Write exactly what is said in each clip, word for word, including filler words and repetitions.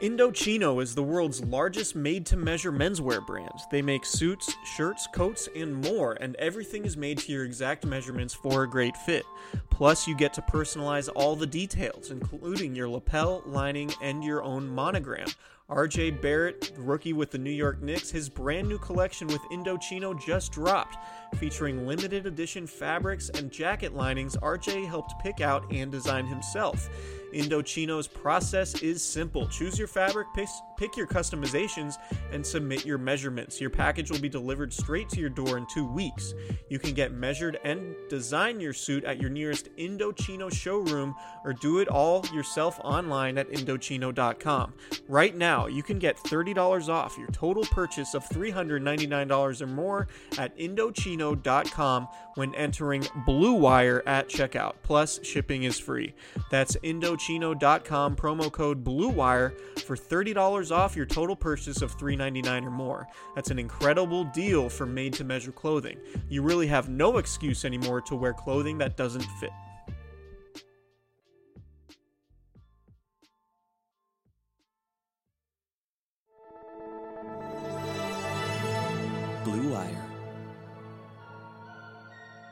Indochino is the world's largest made-to-measure menswear brand. They make suits, shirts, coats, and more, and everything is made to your exact measurements for a great fit. Plus, you get to personalize all the details, including your lapel, lining, and your own monogram. R J Barrett, the rookie with the New York Knicks, his brand new collection with Indochino just dropped. Featuring limited edition fabrics and jacket linings, R J helped pick out and design himself. Indochino's process is simple. Choose your fabric, pick your customizations, and submit your measurements. Your package will be delivered straight to your door in two weeks. You can get measured and design your suit at your nearest Indochino showroom or do it all yourself online at Indochino dot com. Right now, you can get thirty dollars off your total purchase of three hundred ninety-nine dollars or more at Indochino dot com when entering Blue Wire at checkout. Plus, shipping is free. That's Indochino. Indochino dot com promo code BLUEWIRE for thirty dollars off your total purchase of three ninety-nine or more. That's an incredible deal for made-to-measure clothing. You really have no excuse anymore to wear clothing that doesn't fit. Blue Wire.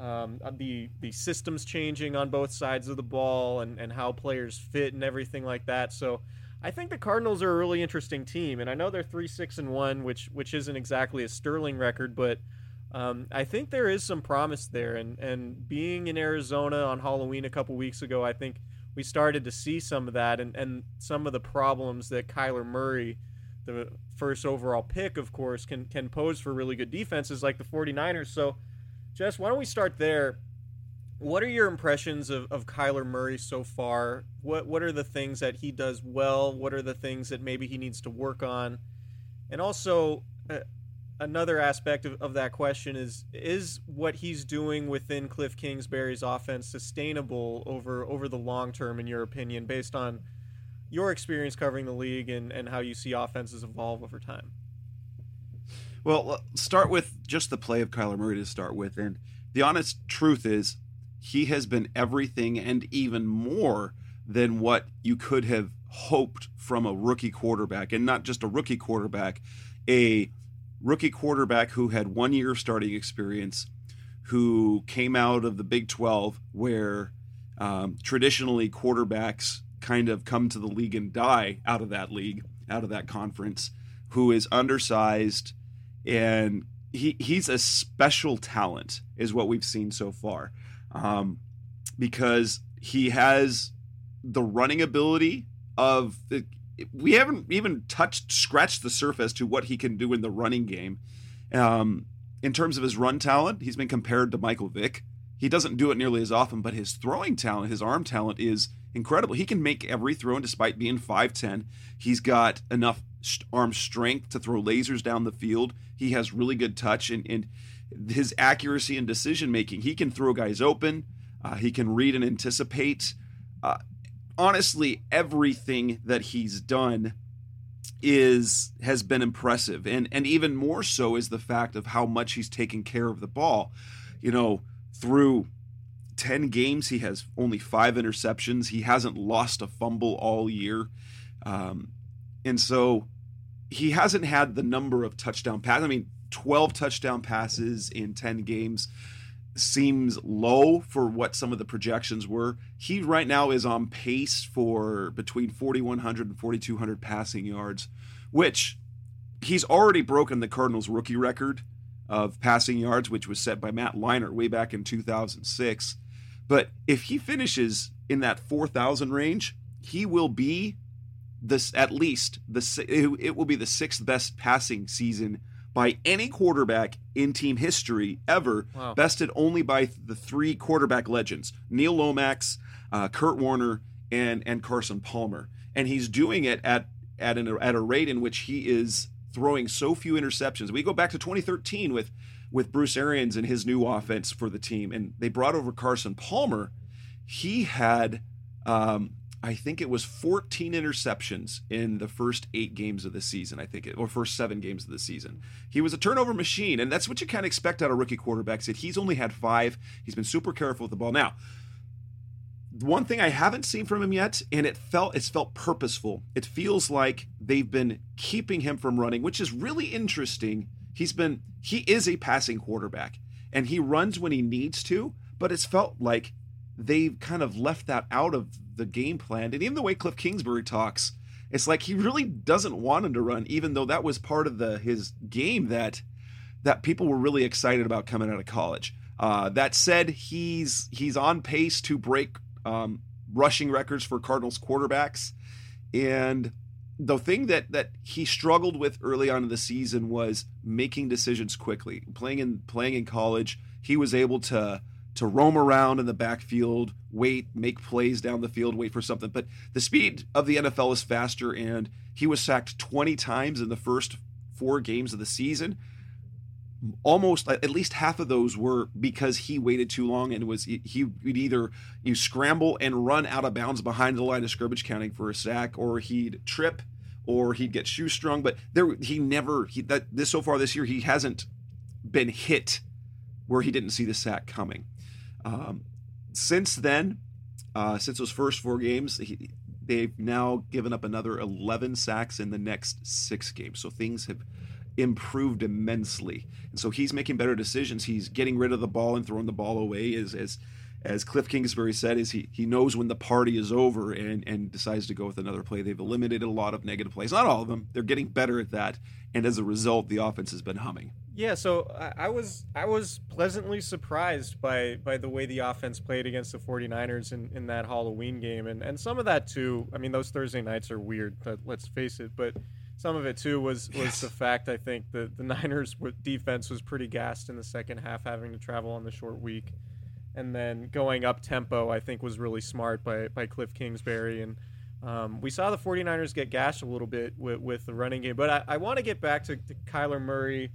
um, the the systems changing on both sides of the ball and, and how players fit and everything like that. So I think the Cardinals are a really interesting team, and I know they're three six and one, which which isn't exactly a sterling record, but um, I think there is some promise there. And and being in Arizona on Halloween a couple weeks ago, I think we started to see some of that and, and some of the problems that Kyler Murray, the first overall pick, of course, can can pose for really good defenses like the 49ers. So, Jess, why don't we start there? What are your impressions of, of Kyler Murray so far? What what are the things that he does well? What are the things that maybe he needs to work on? And also, uh, another aspect of, of that question is, is what he's doing within Cliff Kingsbury's offense sustainable over, over the long term, in your opinion, based on your experience covering the league and, and how you see offenses evolve over time? Well, let's start with just the play of Kyler Murray to start with. And the honest truth is he has been everything and even more than what you could have hoped from a rookie quarterback. And not just a rookie quarterback, a rookie quarterback who had one year of starting experience, who came out of the Big twelve, where um, traditionally quarterbacks kind of come to the league and die out of that league, out of that conference, who is undersized, and he he's a special talent is what we've seen so far, um, because he has the running ability of the, we haven't even touched, scratched the surface to what he can do in the running game. Um, in terms of his run talent, he's been compared to Michael Vick. He doesn't do it nearly as often, but his throwing talent, his arm talent is incredible. He can make every throw, and despite being five ten, he's got enough arm strength to throw lasers down the field. He has really good touch, and, and his accuracy and decision making. He can throw guys open. Uh, he can read and anticipate. Uh, honestly, everything that he's done is has been impressive, and and even more so is the fact of how much he's taken care of the ball. You know, through ten games, he has only five interceptions. He hasn't lost a fumble all year. Um, and so he hasn't had the number of touchdown passes. I mean, twelve touchdown passes in ten games seems low for what some of the projections were. He right now is on pace for between forty-one hundred and forty-two hundred passing yards, which he's already broken the Cardinals rookie record of passing yards, which was set by Matt Leinart way back in two thousand six. But if he finishes in that four thousand range, he will be this at least the it will be the sixth best passing season by any quarterback in team history ever. Wow. Bested only by the three quarterback legends, Neil Lomax, uh, Kurt Warner, and and Carson Palmer. And he's doing it at at an at a rate in which he is throwing so few interceptions. We go back to twenty thirteen with, with Bruce Arians and his new offense for the team, and they brought over Carson Palmer. He had, um, I think it was fourteen interceptions in the first eight games of the season, I think, it, or first seven games of the season. He was a turnover machine, and that's what you kind of expect out of rookie quarterbacks. That he's only had five. He's been super careful with the ball. Now, one thing I haven't seen from him yet, and it felt it's felt purposeful. It feels like they've been keeping him from running, which is really interesting. He's been he is a passing quarterback, and he runs when he needs to, but it's felt like they've kind of left that out of the game plan. And even the way Cliff Kingsbury talks, it's like he really doesn't want him to run, even though that was part of the his game that that people were really excited about coming out of college. Uh, that said, he's he's on pace to break Um, rushing records for Cardinals quarterbacks. And the thing that, that he struggled with early on in the season was making decisions quickly. Playing in playing in college, he was able to to roam around in the backfield, wait, make plays down the field, wait for something. But the speed of the N F L is faster, and he was sacked twenty times in the first four games of the season. Almost at least half of those were because he waited too long, and was he would either you scramble and run out of bounds behind the line of scrimmage counting for a sack, or he'd trip, or he'd get shoestrung. But there he never he that this so far this year he hasn't been hit where he didn't see the sack coming. Um, since then, uh, since those first four games, he, they've now given up another eleven sacks in the next six games. So things have improved immensely. And so he's making better decisions. He's getting rid of the ball and throwing the ball away. As as as Cliff Kingsbury said, is he he knows when the party is over and, and decides to go with another play. They've eliminated a lot of negative plays. Not all of them. They're getting better at that. And as a result, the offense has been humming. Yeah, so I was I was pleasantly surprised by, by the way the offense played against the 49ers in, in that Halloween game. And, and some of that, too, I mean, those Thursday nights are weird, but let's face it. But some of it, too, was, was yes. the fact, I think, that the Niners' defense was pretty gassed in the second half, having to travel on the short week. And then going up-tempo, I think, was really smart by, by Cliff Kingsbury. And um, we saw the 49ers get gashed a little bit with, with the running game. But I, I want to get back to, to Kyler Murray.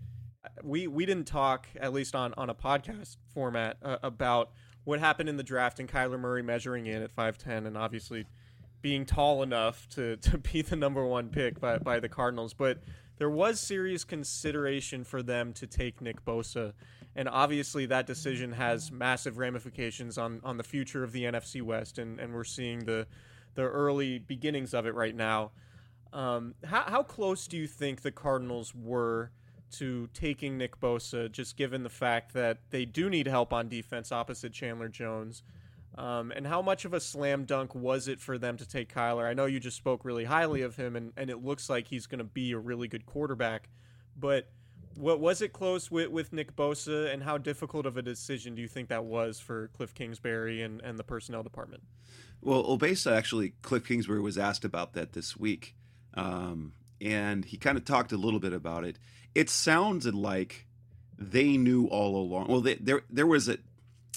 We we didn't talk, at least on, on a podcast format, uh, about what happened in the draft and Kyler Murray measuring in at five ten and obviously being tall enough to, to be the number one pick by, by the Cardinals. But there was serious consideration for them to take Nick Bosa, and obviously that decision has massive ramifications on, on the future of the N F C West, and, and we're seeing the, the early beginnings of it right now. Um, how, how close do you think the Cardinals were to taking Nick Bosa, just given the fact that they do need help on defense opposite Chandler Jones? Um, and how much of a slam dunk was it for them to take Kyler? I know you just spoke really highly of him, and, and it looks like he's going to be a really good quarterback. But what was it close with, with Nick Bosa, and how difficult of a decision do you think that was for Cliff Kingsbury and, and the personnel department? Well, Obesa, actually, Cliff Kingsbury was asked about that this week. Um And he kind of talked a little bit about it. It sounded like they knew all along. Well, they, there there was a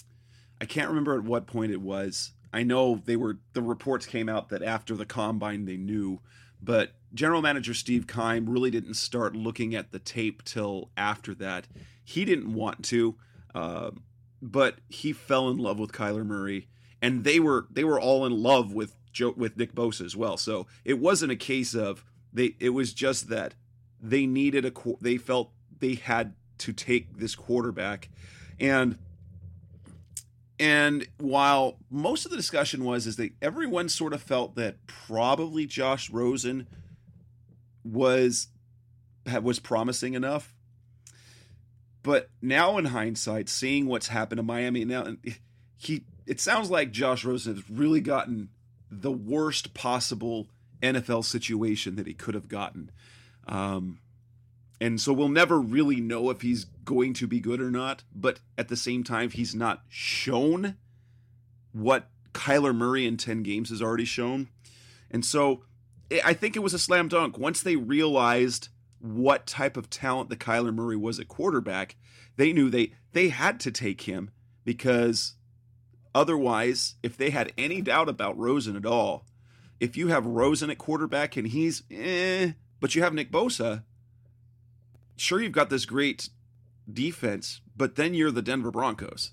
– I can't remember at what point it was. I know they were – the reports came out that after the Combine they knew. But General Manager Steve Keim really didn't start looking at the tape till after that. He didn't want to, uh, but he fell in love with Kyler Murray. And they were they were all in love with Joe, with Nick Bosa as well. So it wasn't a case of – They it was just that they needed a they felt they had to take this quarterback, and and while most of the discussion was is that everyone sort of felt that probably Josh Rosen was was promising enough, but now in hindsight, seeing what's happened to Miami now, he it sounds like Josh Rosen has really gotten the worst possible N F L situation that he could have gotten. Um, and so we'll never really know if he's going to be good or not, but at the same time, he's not shown what Kyler Murray in ten games has already shown. And so it, I think it was a slam dunk. Once they realized what type of talent the Kyler Murray was at quarterback, they knew they, they had to take him, because otherwise, if they had any doubt about Rosen at all, if you have Rosen at quarterback and he's eh, but you have Nick Bosa, sure, you've got this great defense, but then you're the Denver Broncos.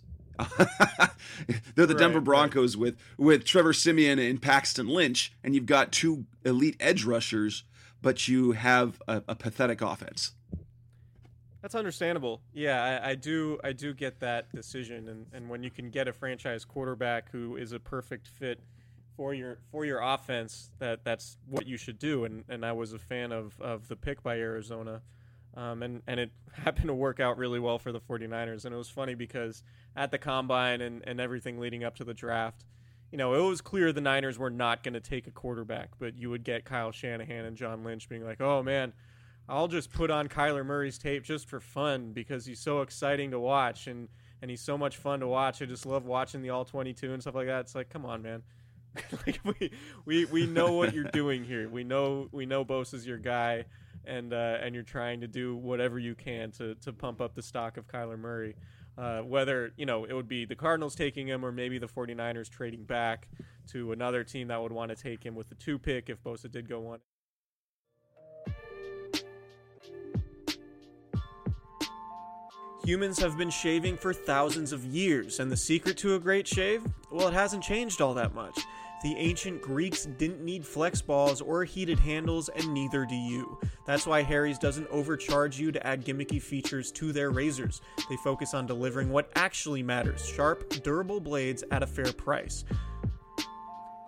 They're the right, Denver Broncos right. with, with Trevor Siemian and Paxton Lynch, and you've got two elite edge rushers, but you have a, a pathetic offense. That's understandable. Yeah, I, I do I do get that decision, and, and when you can get a franchise quarterback who is a perfect fit for your for your offense, that that's what you should do. And, and I was a fan of, of the pick by Arizona, um, and, and it happened to work out really well for the 49ers. And it was funny because at the Combine and, and everything leading up to the draft, you know, it was clear the Niners were not going to take a quarterback, but you would get Kyle Shanahan and John Lynch being like, oh, man, I'll just put on Kyler Murray's tape just for fun because he's so exciting to watch, and, and he's so much fun to watch. I just love watching the all twenty-two and stuff like that. It's like, come on, man. like we, we we know what you're doing here. We know we know Bosa's your guy, and uh, and you're trying to do whatever you can to to pump up the stock of Kyler Murray. Uh, whether, you know, it would be the Cardinals taking him or maybe the 49ers trading back to another team that would want to take him with the two pick if Bosa did go one. Humans have been shaving for thousands of years, and the secret to a great shave? Well, it hasn't changed all that much. The ancient Greeks didn't need flex balls or heated handles, and neither do you. That's why Harry's doesn't overcharge you to add gimmicky features to their razors. They focus on delivering what actually matters: sharp, durable blades at a fair price.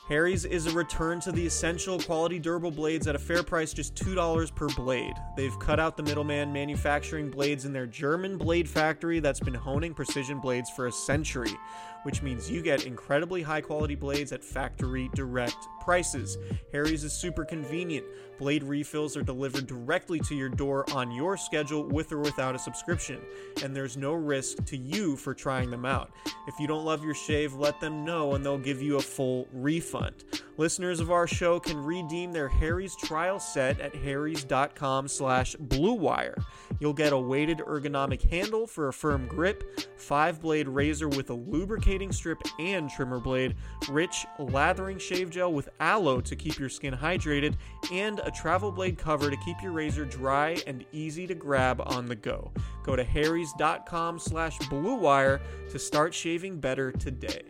Harry's is a return to the essential quality durable blades at a fair price, just two dollars per blade. They've cut out the middleman, manufacturing blades in their German blade factory that's been honing precision blades for a century, which means you get incredibly high quality blades at factory direct prices. Harry's is super convenient. Blade refills are delivered directly to your door on your schedule with or without a subscription, and there's no risk to you for trying them out. If you don't love your shave, let them know and they'll give you a full refund. Listeners of our show can redeem their Harry's trial set at harrys.com slash blue wire. You'll get a weighted ergonomic handle for a firm grip, five-blade razor with a lubricating strip and trimmer blade, rich lathering shave gel with aloe to keep your skin hydrated, and a travel blade cover to keep your razor dry and easy to grab on the go. Go to harrys.com slash blue wire to start shaving better today.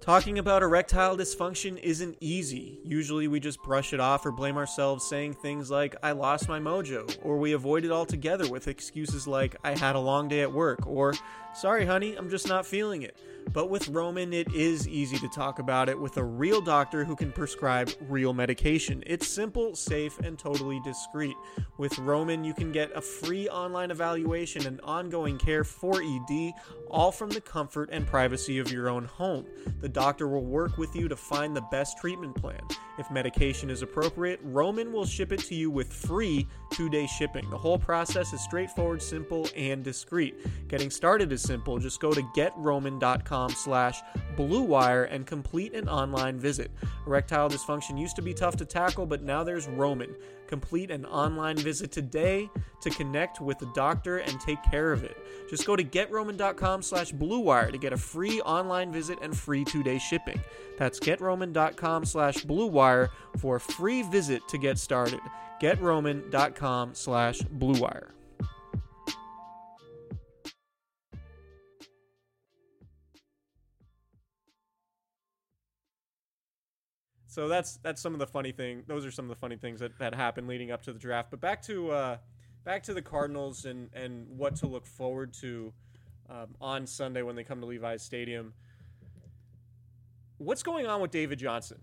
Talking about erectile dysfunction isn't easy. Usually we just brush it off or blame ourselves, saying things like, I lost my mojo, or we avoid it altogether with excuses like, I had a long day at work, or sorry honey, I'm just not feeling it. But with Roman, it is easy to talk about it with a real doctor who can prescribe real medication. It's simple, safe, and totally discreet. With Roman, you can get a free online evaluation and ongoing care for E D, all from the comfort and privacy of your own home. The doctor will work with you to find the best treatment plan. If medication is appropriate, Roman will ship it to you with free two-day shipping. The whole process is straightforward, simple, and discreet. Getting started is simple. Just go to get roman dot com slash blue wire and complete an online visit. Erectile dysfunction used to be tough to tackle, but now there's Roman. Complete an online visit today to connect with a doctor and take care of it. Just go to getroman.com slash blue wire to get a free online visit and free two-day shipping. That's getroman.com slash blue wire for a free visit to get started. getroman.com slash blue wire. So that's that's some of the funny thing. Those are some of the funny things that, that happened leading up to the draft. But back to uh, back to the Cardinals and, and what to look forward to um, on Sunday when they come to Levi's Stadium. What's going on with David Johnson?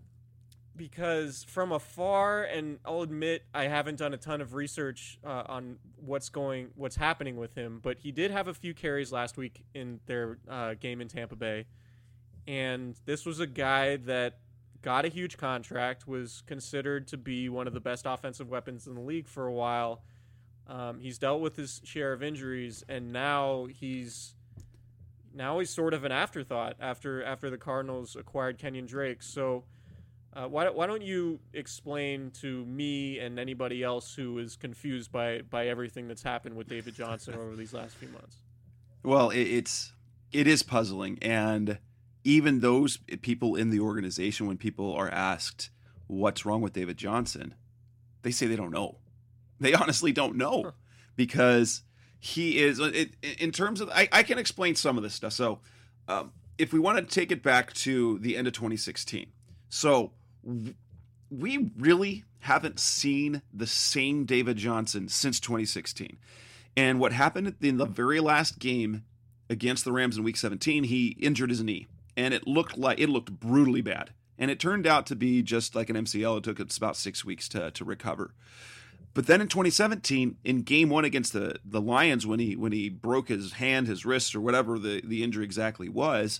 Because from afar, and I'll admit I haven't done a ton of research uh, on what's going what's happening with him, but he did have a few carries last week in their uh, game in Tampa Bay, and this was a guy that got a huge contract, was considered to be one of the best offensive weapons in the league for a while. Um, he's dealt with his share of injuries, and now he's now he's sort of an afterthought after after the Cardinals acquired Kenyon Drake. So uh, why why don't you explain to me and anybody else who is confused by by everything that's happened with David Johnson over these last few months? Well, it, it's it is puzzling, and even those people in the organization, when people are asked what's wrong with David Johnson, they say they don't know. They honestly don't know because he is it, in terms of, I, I can explain some of this stuff. So um, if we want to take it back to the end of twenty sixteen, so we really haven't seen the same David Johnson since twenty sixteen. And what happened in the very last game against the Rams in week seventeen, he injured his knee. And it looked like it looked brutally bad. And it turned out to be just like an M C L. It took us about six weeks to, to recover. But then in twenty seventeen, in game one against the, the Lions, when he when he broke his hand, his wrist, or whatever the, the injury exactly was,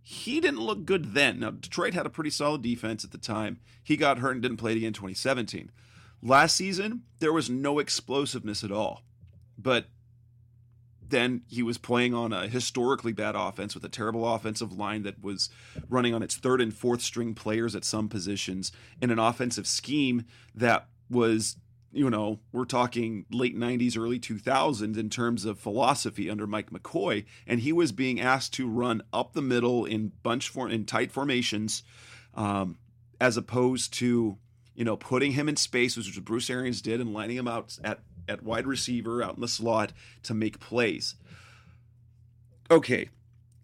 he didn't look good then. Now, Detroit had a pretty solid defense at the time. He got hurt and didn't play again in twenty seventeen. Last season, there was no explosiveness at all. But then he was playing on a historically bad offense with a terrible offensive line that was running on its third and fourth string players at some positions in an offensive scheme that was, you know, we're talking late nineties, early two thousands in terms of philosophy under Mike McCoy. And he was being asked to run up the middle in bunch form, in tight formations, um, as opposed to, you know, putting him in space, which Bruce Arians did, and lining him out at at wide receiver out in the slot to make plays. Okay.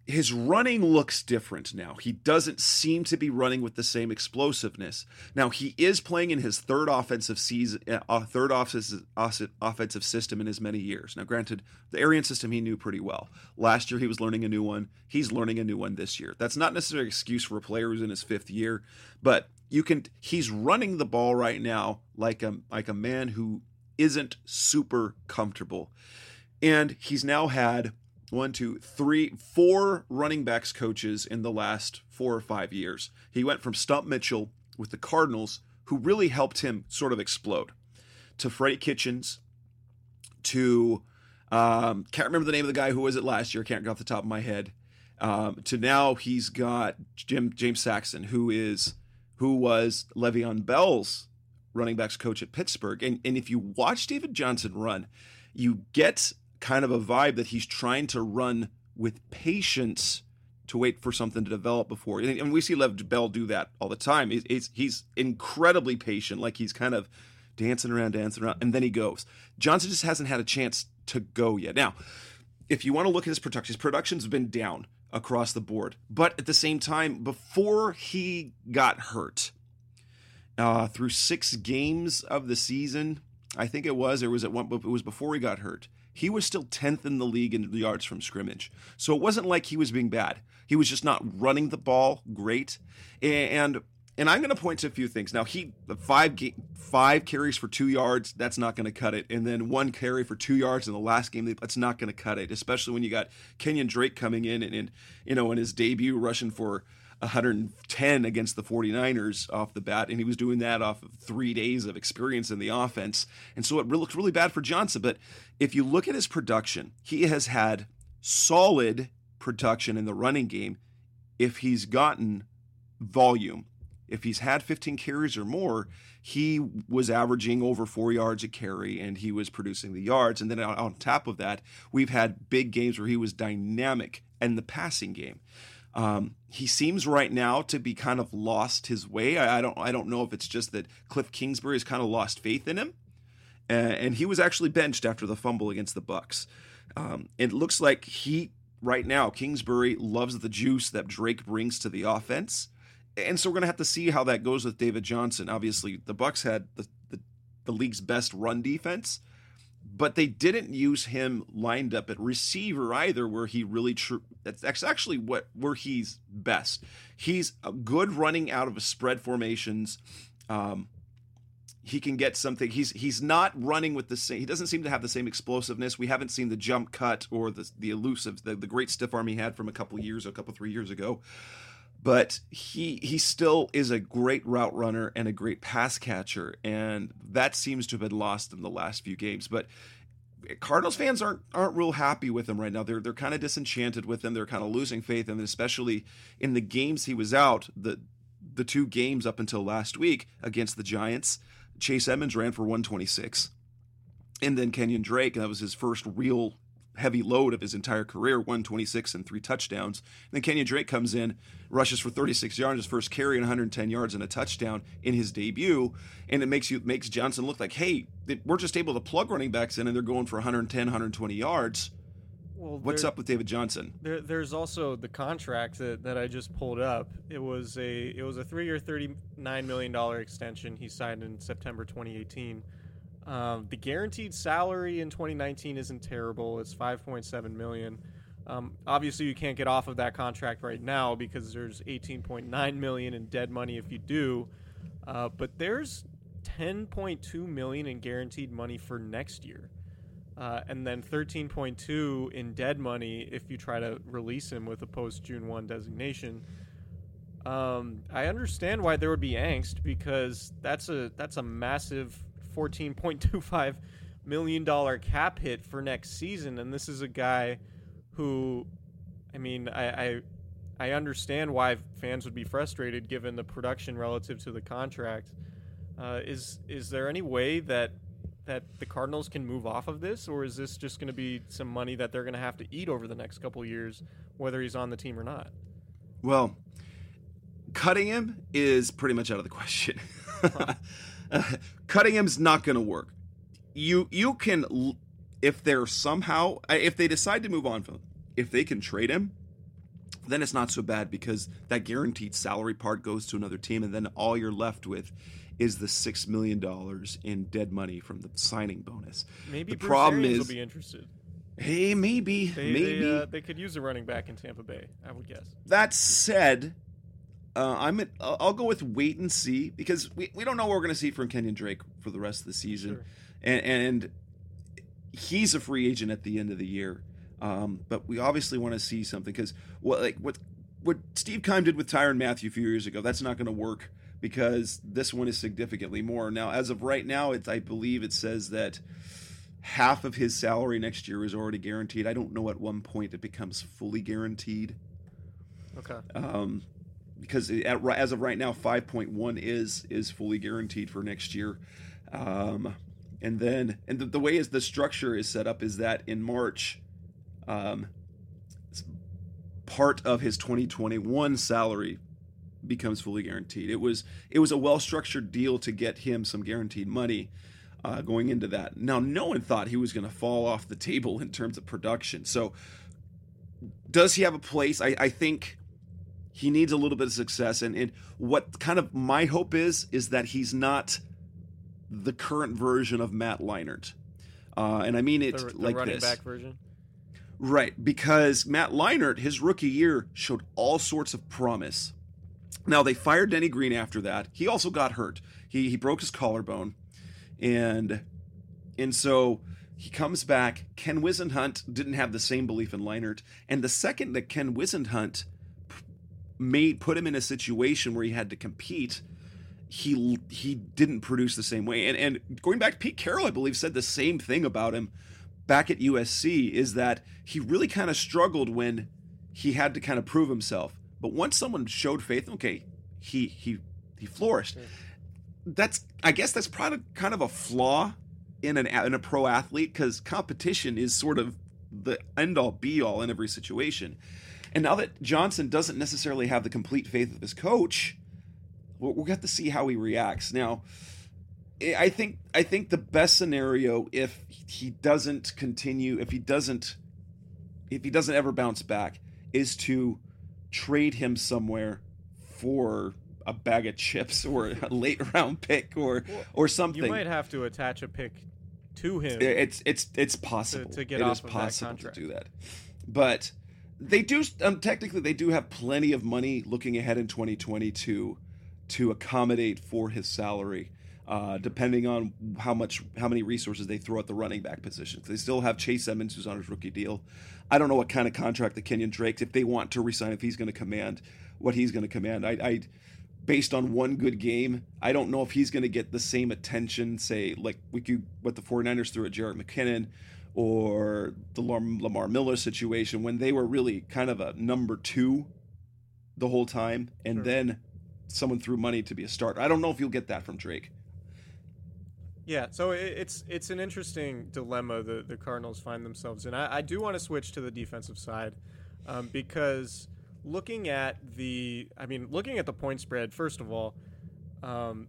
his running looks different now. He doesn't seem to be running with the same explosiveness. Now, he is playing in his third offensive season, uh, third offensive system in as many years. Now, granted, the Arians system he knew pretty well. Last year, he was learning a new one. He's learning a new one this year. That's not necessarily an excuse for a player who's in his fifth year, but you can. He's running the ball right now like a like a man who isn't super comfortable, and he's now had One, two, three, four running backs coaches in the last four or five years. He went from Stump Mitchell with the Cardinals, who really helped him sort of explode, to Freddie Kitchens, to, um, can't remember the name of the guy who was it last year, can't get off the top of my head, um, to now he's got Jim James Saxon, who is who was Le'Veon Bell's running backs coach at Pittsburgh. And, and if you watch David Johnson run, you get kind of a vibe that he's trying to run with patience to wait for something to develop before. And we see Lev Bell do that all the time. He's, he's, he's incredibly patient, like he's kind of dancing around, dancing around, and then he goes. Johnson just hasn't had a chance to go yet. Now, if you want to look at his production, his production's been down across the board. But at the same time, before he got hurt, uh, through six games of the season, I think it was, or was it one, it was before he got hurt, he was still tenth in the league in yards from scrimmage. So it wasn't like he was being bad. He was just not running the ball great. And and I'm going to point to a few things. Now, he five five carries for two yards, that's not going to cut it. And then one carry for two yards in the last game, that's not going to cut it, especially when you got Kenyon Drake coming in and, and you know, in his debut rushing for one hundred ten against the forty-niners off the bat, and he was doing that off of three days of experience in the offense. And so it looked really bad for Johnson. But if you look at his production, he has had solid production in the running game if he's gotten volume. If he's had fifteen carries or more, he was averaging over four yards a carry, and he was producing the yards. And then on, on top of that, we've had big games where he was dynamic in the passing game. Um, he seems right now to be kind of lost his way. I, I don't I don't know if it's just that Cliff Kingsbury has kind of lost faith in him. Uh, and he was actually benched after the fumble against the Bucs. Um, it looks like he, right now, Kingsbury loves the juice that Drake brings to the offense. And so we're going to have to see how that goes with David Johnson. Obviously, the Bucs had the, the, the league's best run defense, but they didn't use him lined up at receiver either, where he really tr- that's actually what where he's best. He's a good running out of spread formations. Um, he can get something. He's he's not running with the same. He doesn't seem to have the same explosiveness. We haven't seen the jump cut or the the elusive the, the great stiff arm he had from a couple years, a couple three years ago. But he he still is a great route runner and a great pass catcher, and that seems to have been lost in the last few games. But Cardinals fans aren't aren't real happy with him right now. They're they're kind of disenchanted with him. They're kind of losing faith, and especially in the games he was out, the the two games up until last week against the Giants, Chase Edmonds ran for one twenty-six, and then Kenyon Drake, and that was his first real heavy load of his entire career, one twenty-six and three touchdowns. And then Kenyon Drake comes in, rushes for thirty-six yards, his first carry, and one hundred ten yards and a touchdown in his debut. And it makes you makes Johnson look like, hey, we're just able to plug running backs in and they're going for one hundred ten, one hundred twenty yards. Well, what's there, up with David Johnson? There, there's also the contract that, that I just pulled up. It was a it was a three-year, thirty-nine million dollars extension he signed in September twenty eighteen. Um, the guaranteed salary in twenty nineteen isn't terrible. It's five point seven million dollars. Um, obviously, you can't get off of that contract right now because there's eighteen point nine million dollars in dead money if you do. Uh, but there's ten point two million dollars in guaranteed money for next year, uh, and then thirteen point two million dollars in dead money if you try to release him with a post June first designation. Um, I understand why there would be angst because that's a that's a massive fourteen point two five million dollars cap hit for next season, and this is a guy who, I mean, I, I I understand why fans would be frustrated given the production relative to the contract. Uh, is is there any way that that the Cardinals can move off of this, or is this just going to be some money that they're going to have to eat over the next couple of years, whether he's on the team or not? Well, cutting him is pretty much out of the question. Huh. Uh, cutting him's not going to work. You you can, if they're somehow, if they decide to move on from him, if they can trade him, then it's not so bad because that guaranteed salary part goes to another team, and then all you're left with is the six million dollars in dead money from the signing bonus. Maybe the Bruce problem Arians is, will be interested. Hey, maybe, they, maybe. They, uh, they could use a running back in Tampa Bay, I would guess. That said, uh, I'm at, I'll go with wait and see, because we, we don't know what we're going to see from Kenyon Drake for the rest of the season. Sure. And, and he's a free agent at the end of the year. Um, but we obviously want to see something, because what like what what Steve Keim did with Tyrann Mathieu a few years ago, that's not going to work because this one is significantly more. Now, as of right now, it's, I believe it says that half of his salary next year is already guaranteed. I don't know at one point it becomes fully guaranteed. Okay. Um, because it, at, as of right now, five point one is is fully guaranteed for next year. Um, and then and the, the way is the structure is set up is that in March. Um, part of his twenty twenty-one salary becomes fully guaranteed. It was it was a well-structured deal to get him some guaranteed money uh, going into that. Now, no one thought he was going to fall off the table in terms of production. So, does he have a place? I, I think he needs a little bit of success. And, and what kind of my hope is is that he's not the current version of Matt Leinart, uh, and I mean it the, the like running this. Back version. Right, because Matt Leinart, his rookie year, showed all sorts of promise. Now, they fired Denny Green after that. He also got hurt. He he broke his collarbone. And and so he comes back. Ken Whisenhunt didn't have the same belief in Leinart. And the second that Ken Whisenhunt made put him in a situation where he had to compete, he he didn't produce the same way. And, and going back, Pete Carroll, I believe, said the same thing about him back at U S C, is that he really kind of struggled when he had to kind of prove himself. But once someone showed faith, okay, he he he flourished. That's I guess that's probably kind of a flaw in an in a pro athlete, because competition is sort of the end all be all in every situation. And now that Johnson doesn't necessarily have the complete faith of his coach, we'll, we'll get to see how he reacts now. I think I think the best scenario, if he doesn't continue, if he doesn't, if he doesn't ever bounce back, is to trade him somewhere for a bag of chips or a late round pick or well, or something. You might have to attach a pick to him. It's it's it's possible to, to get it off is of possible that contract. to do that, but they do um, technically they do have plenty of money looking ahead in twenty twenty-two to accommodate for his salary. Uh, depending on how much, how many resources they throw at the running back position, because they still have Chase Edmonds, who's on his rookie deal. I don't know what kind of contract the Kenyon Drake, if they want to resign, if he's going to command, what he's going to command. I, I, based on one good game, I don't know if he's going to get the same attention, say like we could, what the 49ers threw at Jarrett McKinnon, or the Lamar Miller situation when they were really kind of a number two the whole time, and sure. Then someone threw money to be a starter. I don't know if you'll get that from Drake. Yeah, so it's it's an interesting dilemma the, the Cardinals find themselves in. I, I do want to switch to the defensive side um, because looking at the, I mean, looking at the point spread, first of all, um,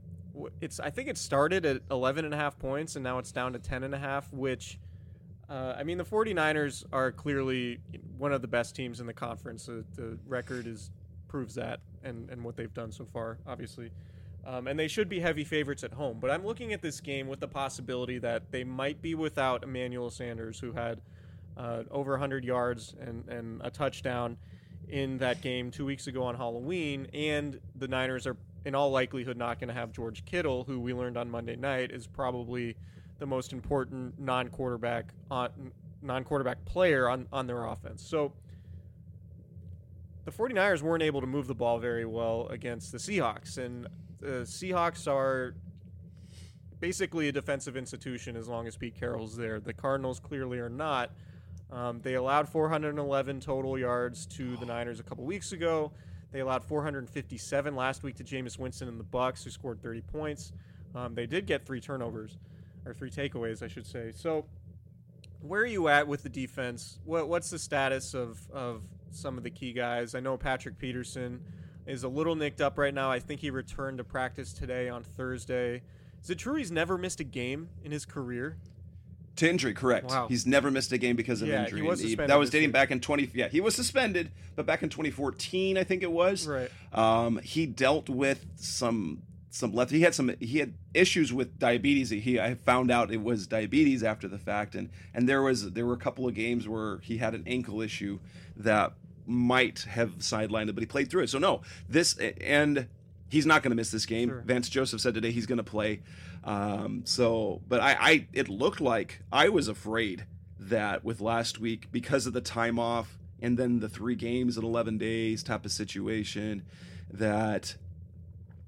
it's I think it started at eleven and a half points and now it's down to ten and a half, which, uh, I mean, the 49ers are clearly one of the best teams in the conference. The, the record is proves that and, and what they've done so far, obviously. Um, and they should be heavy favorites at home. But I'm looking at this game with the possibility that they might be without Emmanuel Sanders, who had uh, over one hundred yards and, and a touchdown in that game two weeks ago on Halloween. And the Niners are, in all likelihood, not going to have George Kittle, who we learned on Monday night is probably the most important non-quarterback on, non-quarterback player on, on their offense. So the 49ers weren't able to move the ball very well against the Seahawks, and the Seahawks are basically a defensive institution as long as Pete Carroll's there. The Cardinals clearly are not. Um, they allowed four hundred eleven total yards to the Niners a couple weeks ago. They allowed four hundred fifty-seven last week to Jameis Winston and the Bucs, who scored thirty points. Um, they did get three turnovers, or three takeaways, I should say. So where are you at with the defense? What, what's the status of, of some of the key guys? I know Patrick Peterson is a little nicked up right now. I think he returned to practice today on Thursday. Is it true he's never missed a game in his career? To injury, correct. Wow. He's never missed a game because of yeah, injury. He was he, that was dating year. back in twenty. Yeah, he was suspended, but back in twenty fourteen, I think it was. Right. Um, he dealt with some some left. He had some. He had issues with diabetes. He I found out it was diabetes after the fact, and and there was there were a couple of games where he had an ankle issue that might have sidelined it, but he played through it. So no, this and. He's not going to miss this game. Sure. Vance Joseph said today he's going to play. Um, so, but I, I, it looked like I was afraid that with last week because of the time off and then the three games in eleven days type of situation, that,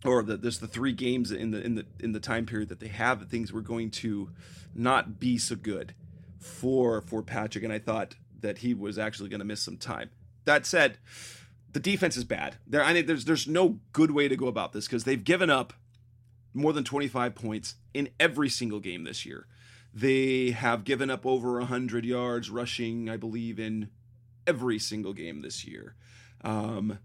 or the, there's the three games in the in the in the time period that they have, that things were going to not be so good for for Patrick. And I thought that he was actually going to miss some time. That said, the defense is bad. There, I mean, there's there's no good way to go about this because they've given up more than twenty-five points in every single game this year. They have given up over one hundred yards rushing, I believe, in every single game this year. Um,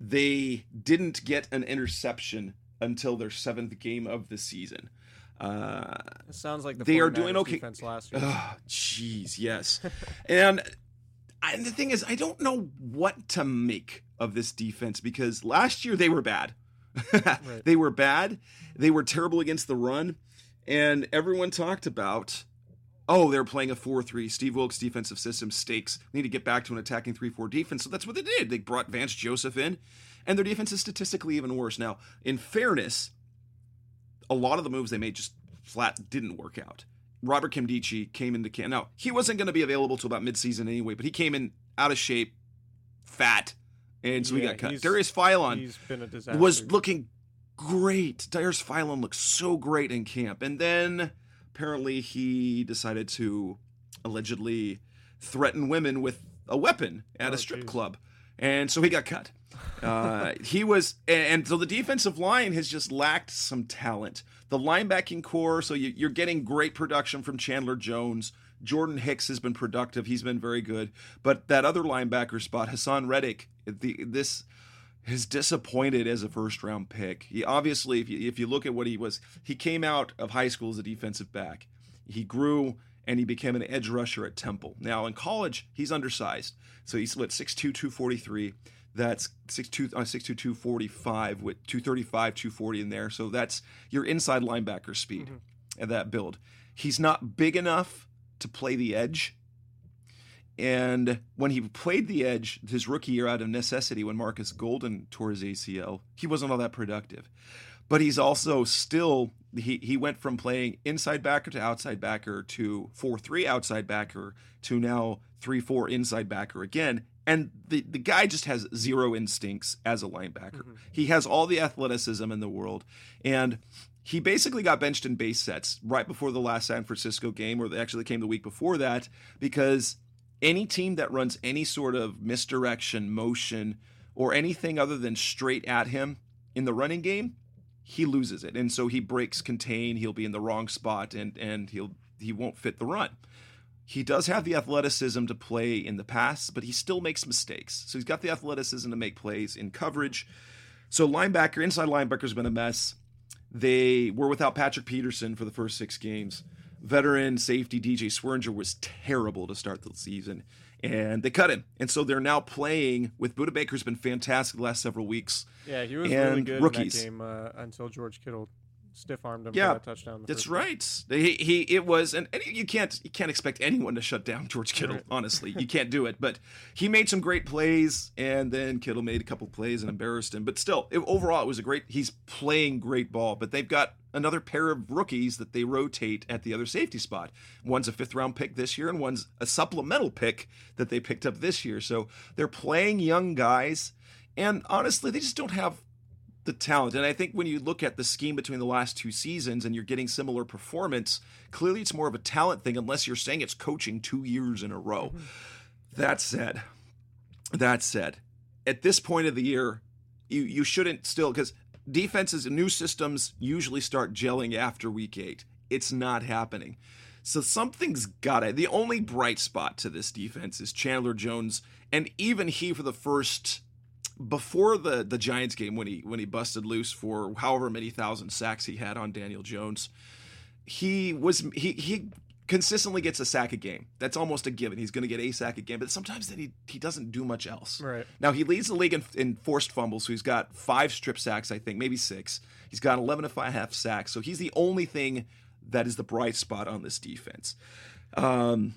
they didn't get an interception until their seventh game of the season. Uh, it sounds like the they are doing okay. Defense last year. Oh, jeez, yes, and. And the thing is, I don't know what to make of this defense because last year they were bad. Right. They were bad. They were terrible against the run. And everyone talked about, oh, they're playing a four three. Steve Wilkes' defensive system stakes. We need to get back to an attacking three four defense. So that's what they did. They brought Vance Joseph in, and their defense is statistically even worse. Now, in fairness, a lot of the moves they made just flat didn't work out. Robert Kimdichie came into camp. Now, he wasn't going to be available till about midseason anyway, but he came in out of shape, fat, and so yeah, he got cut. Darius Philon was looking great. Darius Philon looked so great in camp. And then apparently he decided to allegedly threaten women with a weapon at oh, a strip geez. club. And so he got cut. Uh, he was, and so the defensive line has just lacked some talent. The linebacking core, so you, you're getting great production from Chandler Jones. Jordan Hicks has been productive; he's been very good. But that other linebacker spot, Hassan Reddick, the this has disappointed as a first round pick. He obviously, if you, if you look at what he was, he came out of high school as a defensive back. He grew and he became an edge rusher at Temple. Now in college, he's undersized, so he's what six two, two forty-three. That's six two, uh, six two, two forty-five with two thirty-five, two forty in there. So that's your inside linebacker speed mm-hmm. at that build. He's not big enough to play the edge. And when he played the edge his rookie year out of necessity when Marcus Golden tore his A C L, he wasn't all that productive. But he's also still, he, he went from playing inside backer to outside backer to four three outside backer to now three four inside backer again. And the, the guy just has zero instincts as a linebacker. Mm-hmm. He has all the athleticism in the world. And he basically got benched in base sets right before the last San Francisco game, or they actually came the week before that, because any team that runs any sort of misdirection, motion, or anything other than straight at him in the running game, he loses it. And so he breaks contain, he'll be in the wrong spot, and, and he'll he won't fit the run. He does have the athleticism to play in the pass, but he still makes mistakes. So he's got the athleticism to make plays in coverage. So linebacker, inside linebacker has been a mess. They were without Patrick Peterson for the first six games. Veteran safety D J Swearinger was terrible to start the season, and they cut him. And so they're now playing with Buda Baker's been fantastic the last several weeks. Yeah, he was and really good rookies. in that game uh, until George Kittle stiff-armed him yeah, for that touchdown. That's right. He, he it was, and, and you can't you can't expect anyone to shut down George Kittle. Right. Honestly, you can't do it. But he made some great plays, and then Kittle made a couple plays and embarrassed him. But still, it, overall, it was a great. He's playing great ball, but they've got another pair of rookies that they rotate at the other safety spot. One's a fifth-round pick this year, and one's a supplemental pick that they picked up this year. So they're playing young guys, and honestly, they just don't have the talent. And I think when you look at the scheme between the last two seasons and you're getting similar performance, clearly it's more of a talent thing unless you're saying it's coaching two years in a row. Mm-hmm. That said, that said, at this point of the year, you, you shouldn't still, because defenses and new systems usually start gelling after week eight. It's not happening. So something's got it. The only bright spot to this defense is Chandler Jones. And even he for the first Before the, the Giants game, when he when he busted loose for however many thousand sacks he had on Daniel Jones, he was he he consistently gets a sack a game. That's almost a given. He's going to get a sack a game, but sometimes then he, he doesn't do much else. Right. Now, he leads the league in, in forced fumbles, so he's got five strip sacks, I think, maybe six. He's got eleven and a half sacks, so he's the only thing that is the bright spot on this defense. Um,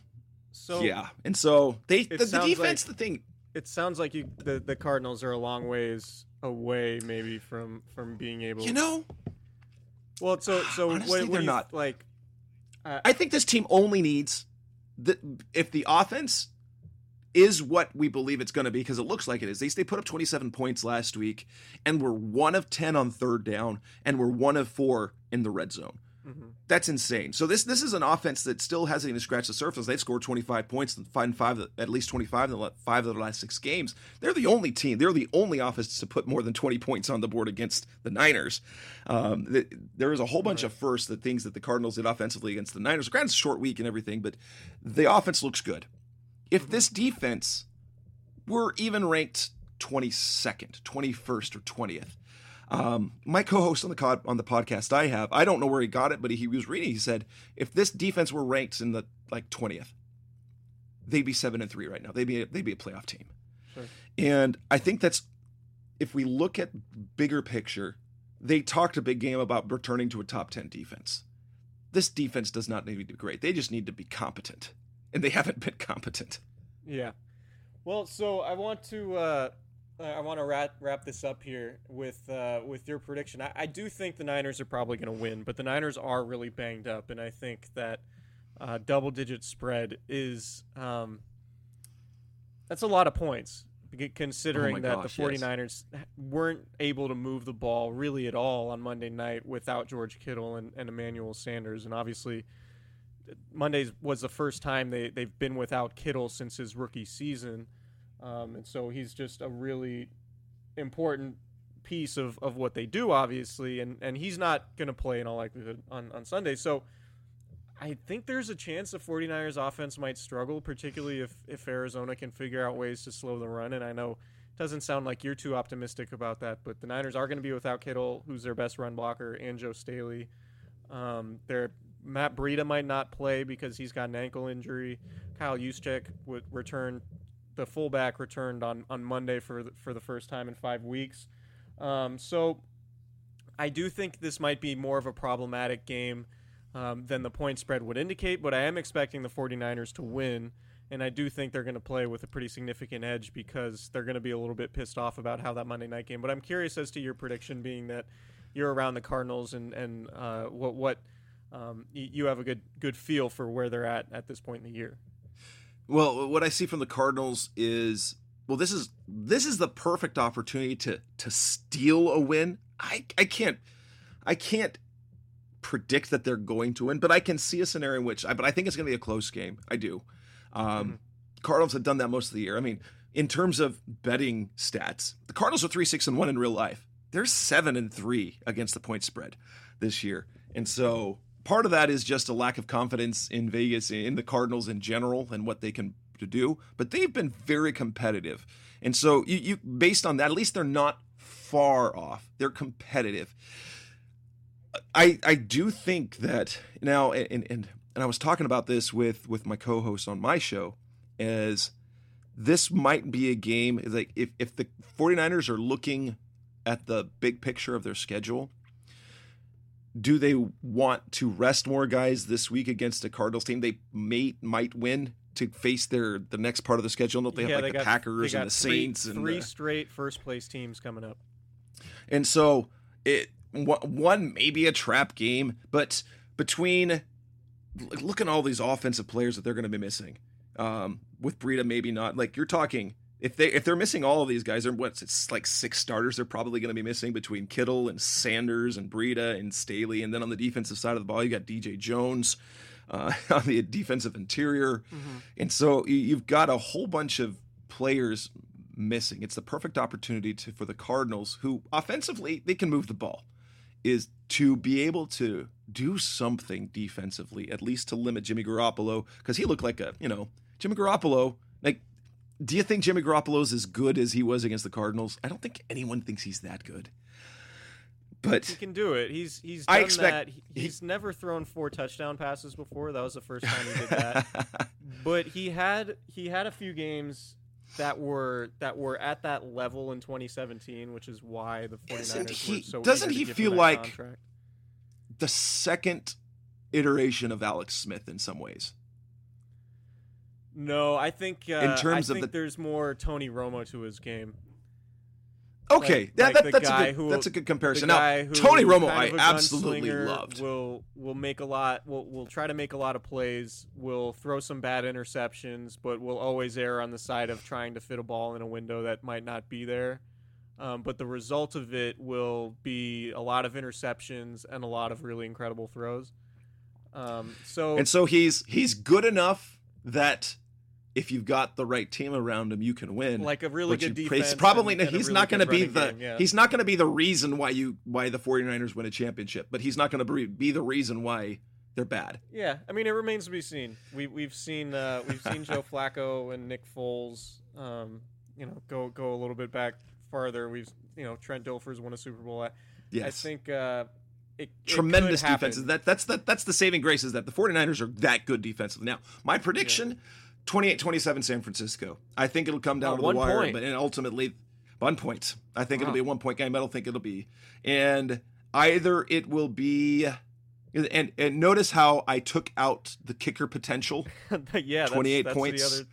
so yeah, and so they the, the defense, like, the thing. It sounds like you the, the Cardinals are a long ways away, maybe from from being able. You know. Well, so so honestly, what, what they're not like. Uh, I think this team only needs the, if the offense is what we believe it's going to be, because it looks like it is. They they put up twenty-seven points last week, and we're one of ten on third down, and we're one of four in the red zone. Mm-hmm. That's insane. So this this is an offense that still hasn't even scratched the surface. They've scored twenty-five points and five, five at least twenty-five in the five of the last six games. They're the only team. They're the only offense to put more than twenty points on the board against the Niners. Um, the, there is a whole bunch right. of firsts, the things that the Cardinals did offensively against the Niners. Granted, it's a short week and everything, but the offense looks good. If mm-hmm. this defense were even ranked twenty-second, twenty-first, or twentieth, Um, my co-host on the co- on the podcast I have, I don't know where he got it, but he was reading. He said, if this defense were ranked in the like twentieth, they'd be seven and three right now. They'd be a, they'd be a playoff team. Sure. And I think that's, if we look at bigger picture, they talked a big game about returning to a top ten defense. This defense does not need to be great. They just need to be competent, and they haven't been competent. Yeah. Well, so I want to. Uh... I want to wrap wrap this up here with uh, with your prediction. I, I do think the Niners are probably going to win, but the Niners are really banged up, and I think that uh, double digit spread is um, that's a lot of points, considering oh that gosh, the 49ers yes. weren't able to move the ball really at all on Monday night without George Kittle and, and Emmanuel Sanders, and obviously Monday was the first time they they've been without Kittle since his rookie season. Um, and so he's just a really important piece of, of what they do, obviously, and, and he's not going to play in all likelihood on, on Sunday. So I think there's a chance the 49ers offense might struggle, particularly if, if Arizona can figure out ways to slow the run. And I know it doesn't sound like you're too optimistic about that, but the Niners are going to be without Kittle, who's their best run blocker, and Joe Staley. Um, their Matt Breida might not play because he's got an ankle injury. Kyle Juszczyk would return. The fullback returned on, on Monday for the, for the first time in five weeks. Um, so I do think this might be more of a problematic game um, than the point spread would indicate, but I am expecting the 49ers to win, and I do think they're going to play with a pretty significant edge because they're going to be a little bit pissed off about how that Monday night game. But I'm curious as to your prediction, being that you're around the Cardinals and, and uh, what, what um, you have a good, good feel for where they're at at this point in the year. Well, what I see from the Cardinals is, well, this is this is the perfect opportunity to to steal a win. I, I can't I can't predict that they're going to win, but I can see a scenario in which I but I think it's going to be a close game. I do. Um, mm-hmm. Cardinals have done that most of the year. I mean, in terms of betting stats, the Cardinals are three six and one in real life. They're seven and three against the point spread this year, and so. Part of that is just a lack of confidence in Vegas, in the Cardinals in general, and what they can do. But they've been very competitive. And so you, you based on that, at least they're not far off. They're competitive. I I do think that now, and and, and I was talking about this with, with my co-host on my show, is this might be a game, like if, if the 49ers are looking at the big picture of their schedule, do they want to rest more guys this week against a Cardinals team they may might win to face their the next part of the schedule? Don't they yeah, have like they the got, Packers and the three, Saints and three the, straight first place teams coming up? And so it one may be a trap game, but between look at all these offensive players that they're going to be missing um, with Breida, maybe not. Like you're talking. If they if they're missing all of these guys, they're what's it's like six starters. They're probably going to be missing between Kittle and Sanders and Breida and Staley, and then on the defensive side of the ball, you got D J Jones uh, on the defensive interior, mm-hmm. and so you've got a whole bunch of players missing. It's the perfect opportunity to, for the Cardinals, who offensively they can move the ball, is to be able to do something defensively, at least to limit Jimmy Garoppolo, because he looked like a you know Jimmy Garoppolo like. Do you think Jimmy Garoppolo's as good as he was against the Cardinals? I don't think anyone thinks he's that good. But he can do it. He's he's done I expect that. He's he, never thrown four touchdown passes before. That was the first time he did that. But he had he had a few games that were that were at that level in twenty seventeen, which is why the 49ers he, were so doesn't he feel like contract. The second iteration of Alex Smith in some ways? No, I think uh, in terms I think of the... there's more Tony Romo to his game. Okay, like, that, like that, that's, a good, will, that's a good comparison. Now, Tony Romo, I absolutely loved. Will will make a lot. Will will try to make a lot of plays. Will throw some bad interceptions, but will always err on the side of trying to fit a ball in a window that might not be there. Um, but the result of it will be a lot of interceptions and a lot of really incredible throws. Um, so and so he's he's good enough that. If you've got the right team around him, you can win. Like a really good defense. Probably and, no, and he's really not going to be the game, yeah. he's not going to be the reason why you why the 49ers win a championship, but he's not going to be the reason why they're bad. Yeah, I mean it remains to be seen. We we've seen uh, we've seen Joe Flacco and Nick Foles, um, you know, go go a little bit back farther. We've you know Trent Dilfer's won a Super Bowl. I, yes. I think uh, it, tremendous it defenses. That that's that that's the saving grace is that the 49ers are that good defensively. Now, my prediction. Yeah. twenty-eight twenty-seven San Francisco. I think it'll come down oh, to the wire, point. but and ultimately, one point. I think wow. it'll be a one-point game. I don't think it'll be. And either it will be – and and notice how I took out the kicker potential. yeah, twenty-eight that's, that's points. The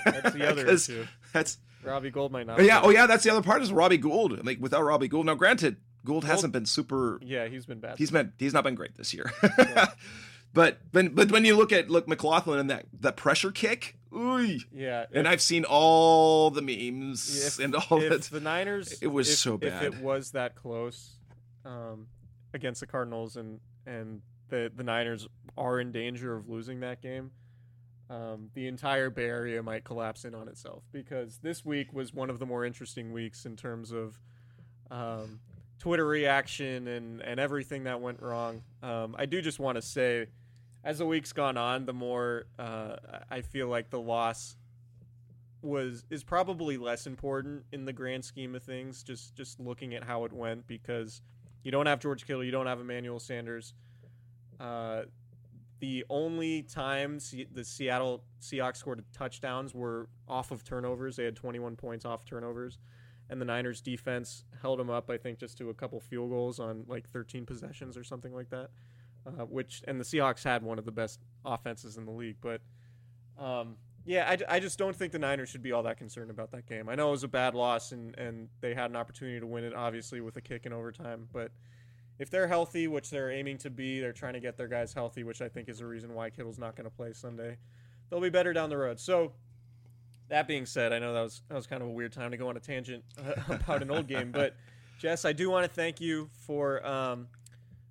other, that's the other issue. That's, Robbie Gould might not. Yeah, oh, yeah, that's the other part is Robbie Gould. Like, without Robbie Gould – now, granted, Gould, Gould hasn't been super – yeah, he's been bad. He's been, He's not been great this year. Yeah. But when, but when you look at look McLaughlin and that, that pressure kick, ooh, yeah. If, and I've seen all the memes if, and all that. The Niners, it was if, so bad. If it was that close um, against the Cardinals, and and the the Niners are in danger of losing that game, um, the entire Bay Area might collapse in on itself, because this week was one of the more interesting weeks in terms of. Um, Twitter reaction and, and everything that went wrong. Um, I do just want to say, as the week's gone on, the more uh, I feel like the loss was is probably less important in the grand scheme of things, just just looking at how it went, because you don't have George Kittle, you don't have Emmanuel Sanders. Uh, the only times the Seattle Seahawks scored touchdowns were off of turnovers. They had twenty-one points off turnovers. And the Niners defense held him up, I think, just to a couple field goals on like thirteen possessions or something like that, uh, which and the Seahawks had one of the best offenses in the league. But, um, yeah, I, I just don't think the Niners should be all that concerned about that game. I know it was a bad loss, and, and they had an opportunity to win it, obviously, with a kick in overtime. But if they're healthy, which they're aiming to be, they're trying to get their guys healthy, which I think is the reason why Kittle's not going to play Sunday. They'll be better down the road. So – that being said, I know that was that was kind of a weird time to go on a tangent uh, about an old game, but Jess, I do want to thank you for um,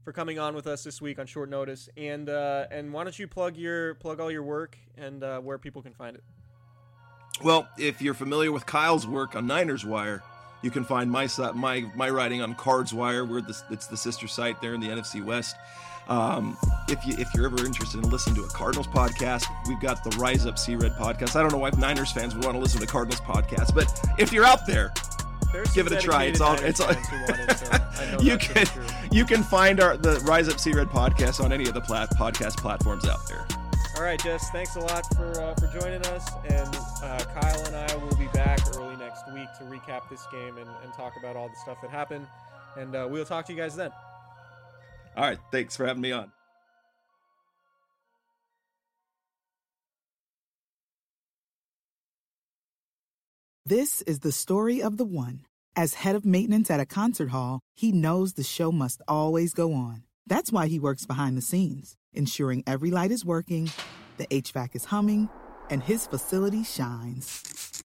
for coming on with us this week on short notice, and uh, and why don't you plug your plug all your work and uh, where people can find it? Well, if you're familiar with Kyle's work on Niners Wire, you can find my my my writing on Cardswire. We're the, it's the sister site there in the N F C West. Um, if you, if you're ever interested in listening to a Cardinals podcast, we've got the Rise Up Sea Red podcast. I don't know why Niners fans would want to listen to Cardinals podcasts, but if you're out there, There's give it a try. It's all, it's all, it, so you can, you can find our, the Rise Up Sea Red podcast on any of the plat- podcast platforms out there. All right, Jess, thanks a lot for, uh, for joining us. And, uh, Kyle and I will be back early next week to recap this game and, and talk about all the stuff that happened. And, uh, we'll talk to you guys then. All right, thanks for having me on. This is the story of the one. As head of maintenance at a concert hall, he knows the show must always go on. That's why he works behind the scenes, ensuring every light is working, the H V A C is humming, and his facility shines.